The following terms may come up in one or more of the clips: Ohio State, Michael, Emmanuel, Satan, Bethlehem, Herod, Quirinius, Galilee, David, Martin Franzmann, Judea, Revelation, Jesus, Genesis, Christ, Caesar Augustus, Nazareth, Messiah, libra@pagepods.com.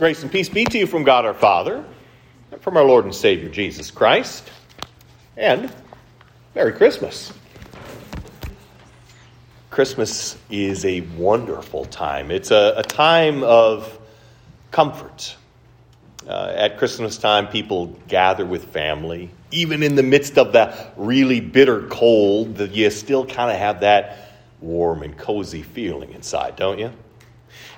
Grace and peace be to you from God our Father, and from our Lord and Savior Jesus Christ, and Merry Christmas. Christmas is a wonderful time. It's a time of comfort. At Christmas time, people gather with family. Even in the midst of that really bitter cold, you still kind of have that warm and cozy feeling inside, don't you?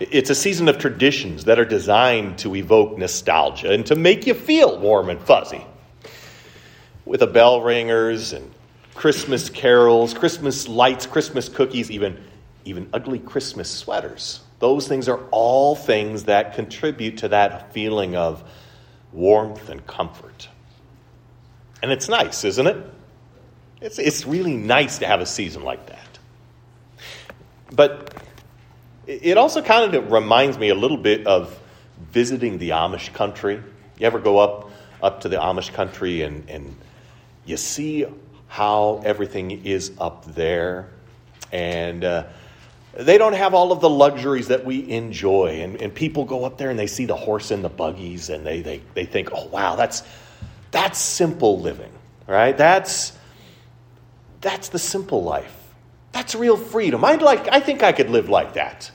It's a season of traditions that are designed to evoke nostalgia and to make you feel warm and fuzzy. With the bell ringers and Christmas carols, Christmas lights, Christmas cookies, even ugly Christmas sweaters. Those things are all things that contribute to that feeling of warmth and comfort. And it's nice, isn't it? It's really nice to have a season like that. But it also kind of reminds me a little bit of visiting the Amish country. You ever go up to the Amish country and you see how everything is up there, and they don't have all of the luxuries that we enjoy, and people go up there and they see the horse and the buggies, and they think, oh wow, that's simple living, right? That's the simple life. That's real freedom. I think I could live like that.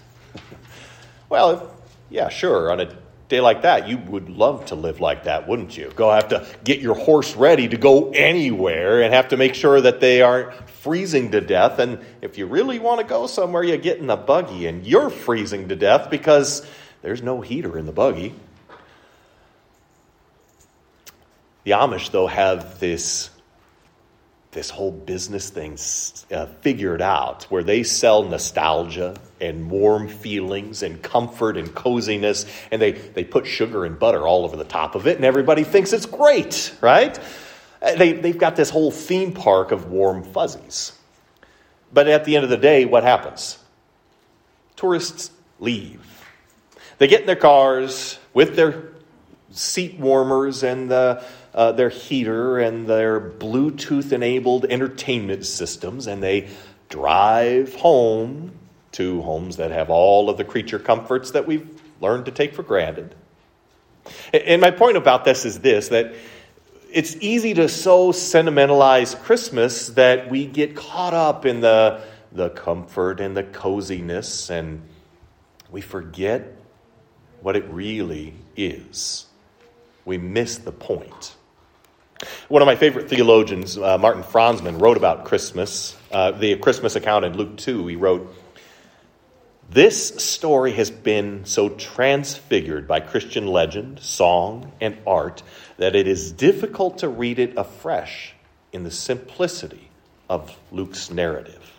Well, yeah, sure. On a day like that, you would love to live like that, wouldn't you? Go have to get your horse ready to go anywhere and have to make sure that they aren't freezing to death. And if you really want to go somewhere, you get in the buggy and you're freezing to death because there's no heater in the buggy. The Amish, though, have this whole business thing figured out, where they sell nostalgia and warm feelings and comfort and coziness, and they put sugar and butter all over the top of it, and everybody thinks it's great, right? They've got this whole theme park of warm fuzzies. But at the end of the day, what happens? Tourists leave. They get in their cars with their seat warmers and their heater and their Bluetooth-enabled entertainment systems, and they drive home to homes that have all of the creature comforts that we've learned to take for granted. And my point about this is this, that it's easy to so sentimentalize Christmas that we get caught up in the comfort and the coziness, and we forget what it really is. We miss the point. One of my favorite theologians, Martin Franzmann, wrote about Christmas, the Christmas account in Luke 2. He wrote, "This story has been so transfigured by Christian legend, song, and art that it is difficult to read it afresh in the simplicity of Luke's narrative."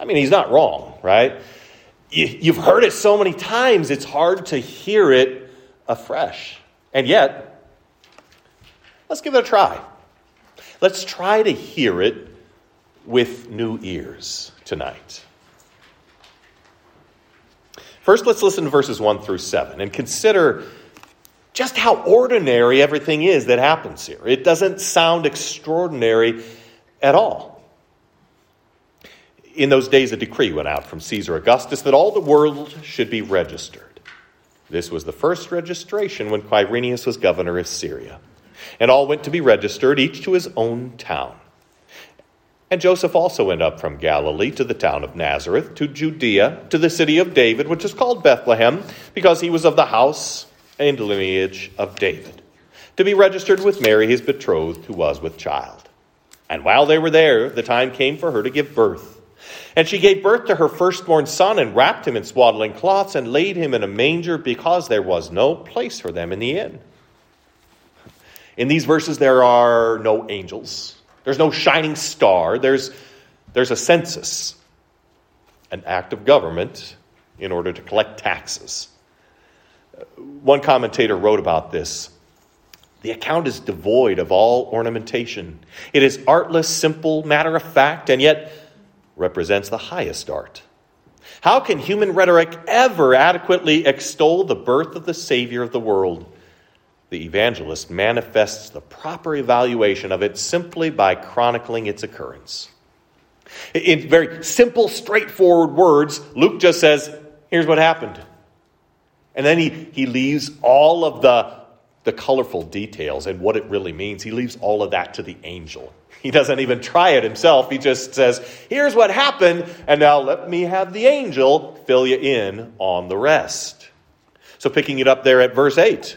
I mean, he's not wrong, right? You've heard it so many times, it's hard to hear it afresh. And yet, let's give it a try. Let's try to hear it with new ears tonight. First, let's listen to verses 1-7 and consider just how ordinary everything is that happens here. It doesn't sound extraordinary at all. In those days, a decree went out from Caesar Augustus that all the world should be registered. This was the first registration when Quirinius was governor of Syria. And all went to be registered, each to his own town. And Joseph also went up from Galilee to the town of Nazareth, to Judea, to the city of David, which is called Bethlehem, because he was of the house and lineage of David, to be registered with Mary, his betrothed, who was with child. And while they were there, the time came for her to give birth. And she gave birth to her firstborn son, and wrapped him in swaddling cloths, and laid him in a manger, because there was no place for them in the inn. In these verses, there are no angels. There's no shining star. There's a census, an act of government in order to collect taxes. One commentator wrote about this. The account is devoid of all ornamentation. It is artless, simple, matter of fact, and yet represents the highest art. How can human rhetoric ever adequately extol the birth of the Savior of the world? The evangelist manifests the proper evaluation of it simply by chronicling its occurrence. In very simple, straightforward words, Luke just says, here's what happened. And then he leaves all of the colorful details and what it really means. He leaves all of that to the angel. He doesn't even try it himself. He just says, here's what happened, and now let me have the angel fill you in on the rest. So picking it up there at verse 8.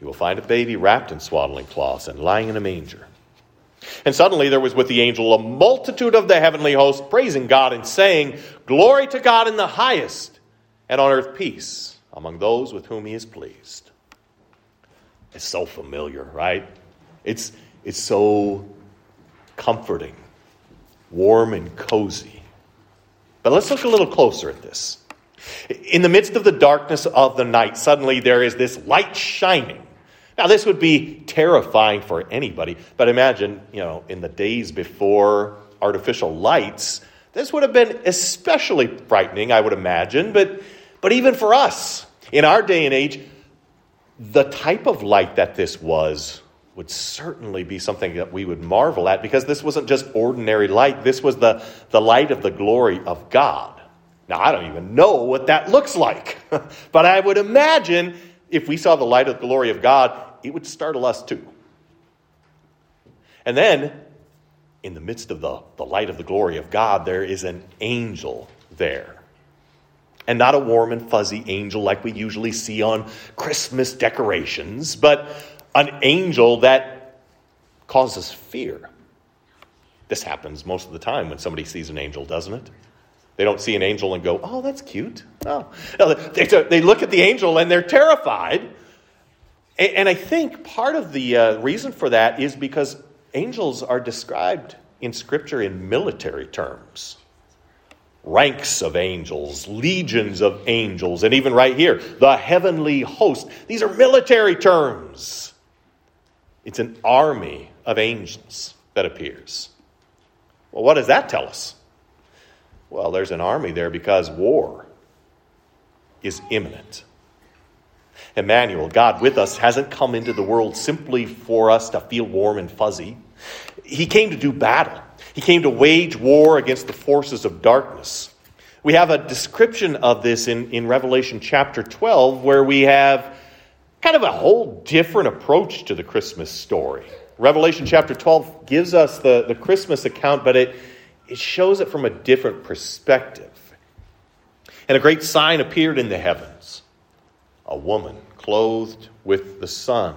You will find a baby wrapped in swaddling cloths and lying in a manger. And suddenly there was with the angel a multitude of the heavenly host, praising God and saying, glory to God in the highest, and on earth peace among those with whom he is pleased. It's so familiar, right? It's so comforting, warm and cozy. But let's look a little closer at this. In the midst of the darkness of the night, suddenly there is this light shining. Now, this would be terrifying for anybody, but imagine, in the days before artificial lights, this would have been especially frightening, I would imagine. But even for us, in our day and age, the type of light that this was would certainly be something that we would marvel at, because this wasn't just ordinary light. This was the light of the glory of God. Now, I don't even know what that looks like, but I would imagine if we saw the light of the glory of God, it would startle us too. And then, in the midst of the light of the glory of God, there is an angel there. And not a warm and fuzzy angel like we usually see on Christmas decorations, but an angel that causes fear. This happens most of the time when somebody sees an angel, doesn't it? They don't see an angel and go, oh, that's cute. Oh. No, they look at the angel and they're terrified. And I think part of the reason for that is because angels are described in Scripture in military terms. Ranks of angels, legions of angels, and even right here, the heavenly host. These are military terms. It's an army of angels that appears. Well, what does that tell us? Well, there's an army there because war is imminent. Emmanuel, God with us, hasn't come into the world simply for us to feel warm and fuzzy. He came to do battle. He came to wage war against the forces of darkness. We have a description of this in Revelation chapter 12, where we have kind of a whole different approach to the Christmas story. Revelation chapter 12 gives us the Christmas account, but it shows it from a different perspective. And a great sign appeared in the heavens, a woman clothed with the sun,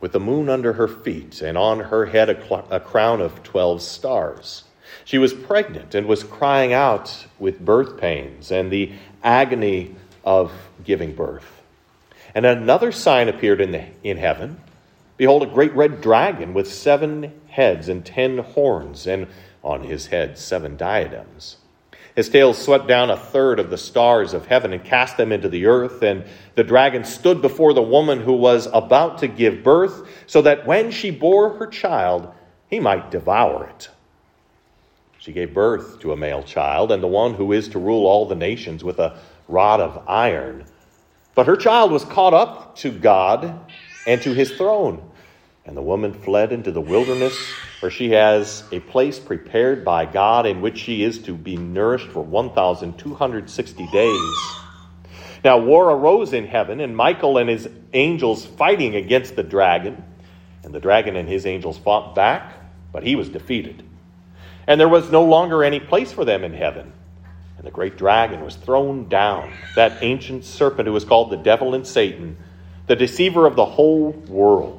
with the moon under her feet, and on her head a crown of 12 stars. She was pregnant and was crying out with birth pains and the agony of giving birth. And another sign appeared in heaven. Behold, a great red dragon with 7 heads and 10 horns, and on his head 7 diadems. His tail swept down a third of the stars of heaven and cast them into the earth. And the dragon stood before the woman who was about to give birth, so that when she bore her child, he might devour it. She gave birth to a male child, and the one who is to rule all the nations with a rod of iron. But her child was caught up to God and to his throne. And the woman fled into the wilderness, where she has a place prepared by God, in which she is to be nourished for 1,260 days. Now war arose in heaven, and Michael and his angels fighting against the dragon. And the dragon and his angels fought back, but he was defeated. And there was no longer any place for them in heaven. And the great dragon was thrown down, that ancient serpent who is called the devil and Satan, the deceiver of the whole world.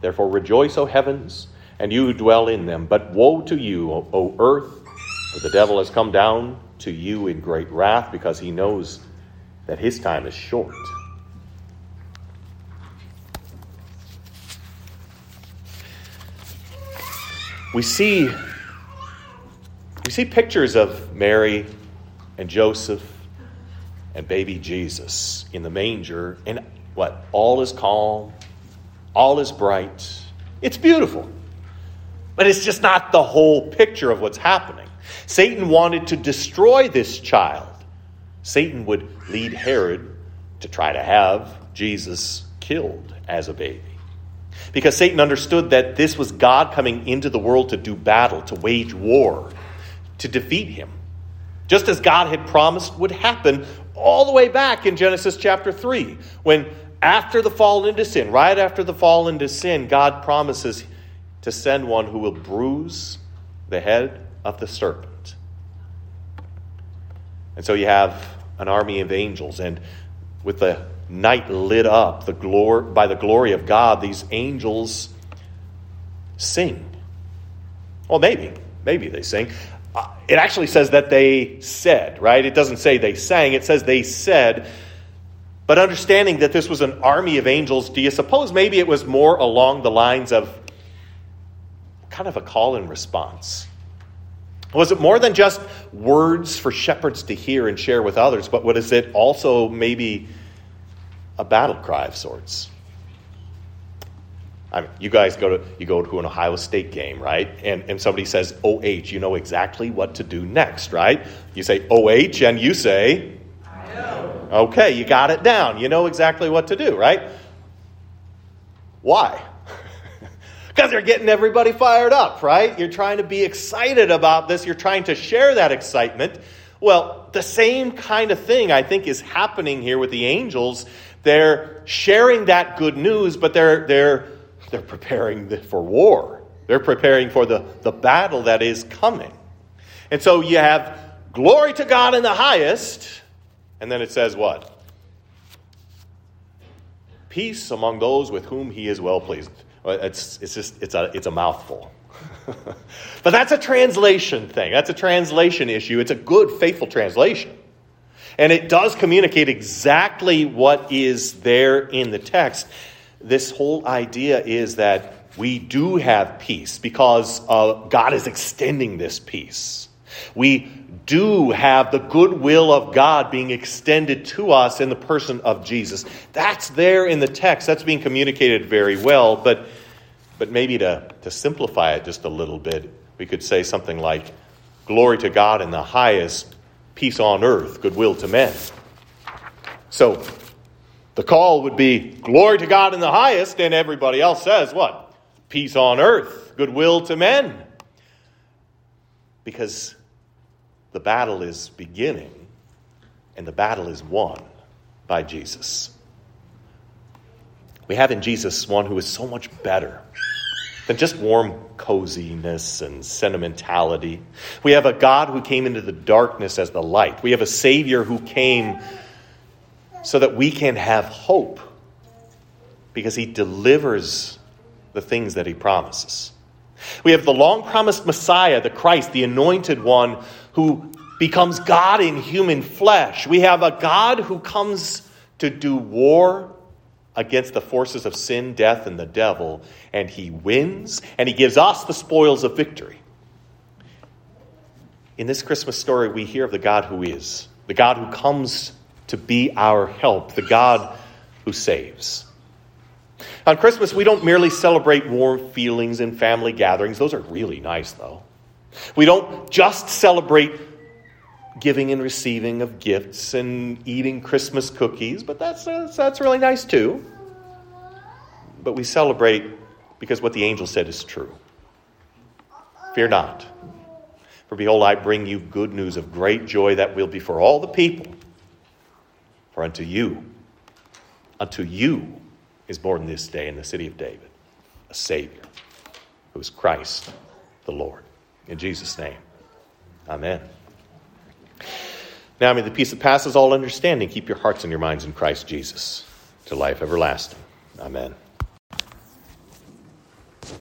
Therefore rejoice, O heavens, and you who dwell in them. But woe to you, O earth, for the devil has come down to you in great wrath, because he knows that his time is short. We see pictures of Mary and Joseph and baby Jesus in the manger, and what? All is calm, all is bright. It's beautiful. But it's just not the whole picture of what's happening. Satan wanted to destroy this child. Satan would lead Herod to try to have Jesus killed as a baby, because Satan understood that this was God coming into the world to do battle, to wage war, to defeat him, just as God had promised would happen all the way back in Genesis chapter 3, when after the fall into sin, right after the fall into sin, God promises to send one who will bruise the head of the serpent. And so you have an army of angels, and with the night lit up by the glory of God, these angels sing. Well, maybe they sing. It actually says that they said, right? It doesn't say they sang. It says they said. But understanding that this was an army of angels, do you suppose maybe it was more along the lines of kind of a call and response? Was it more than just words for shepherds to hear and share with others, but was it also maybe a battle cry of sorts? I mean, you guys go to an Ohio State game, right? And somebody says, OH, you know exactly what to do next, right? You say, OH, and you say, I know. Okay, you got it down. You know exactly what to do, right? Why? Because you're getting everybody fired up, right? You're trying to be excited about this. You're trying to share that excitement. Well, the same kind of thing, I think, is happening here with the angels. They're sharing that good news, but they're preparing for war. They're preparing for the battle that is coming. And so you have glory to God in the highest, and then it says what? Peace among those with whom he is well pleased. It's a mouthful. But that's a translation thing. That's a translation issue. It's a good, faithful translation. And it does communicate exactly what is there in the text. This whole idea is that we do have peace because God is extending this peace. We do have the goodwill of God being extended to us in the person of Jesus. That's there in the text. That's being communicated very well. But maybe to simplify it just a little bit, we could say something like, glory to God in the highest, peace on earth, goodwill to men. So the call would be, glory to God in the highest, and everybody else says what? Peace on earth, goodwill to men. Because the battle is beginning, and the battle is won by Jesus. We have in Jesus one who is so much better than just warm coziness and sentimentality. We have a God who came into the darkness as the light. We have a Savior who came so that we can have hope, because he delivers the things that he promises. We have the long-promised Messiah, the Christ, the anointed one, who becomes God in human flesh. We have a God who comes to do war against the forces of sin, death, and the devil, and he wins, and he gives us the spoils of victory. In this Christmas story, we hear of the God who is, the God who comes to be our help, the God who saves. On Christmas, we don't merely celebrate warm feelings and family gatherings. Those are really nice, though. We don't just celebrate giving and receiving of gifts and eating Christmas cookies, but that's really nice, too. But we celebrate because what the angel said is true. Fear not, for behold, I bring you good news of great joy that will be for all the people. For unto you is born this day in the city of David a Savior, who is Christ the Lord. In Jesus' name, amen. Now may the peace that passes all understanding keep your hearts and your minds in Christ Jesus. to life everlasting. Amen.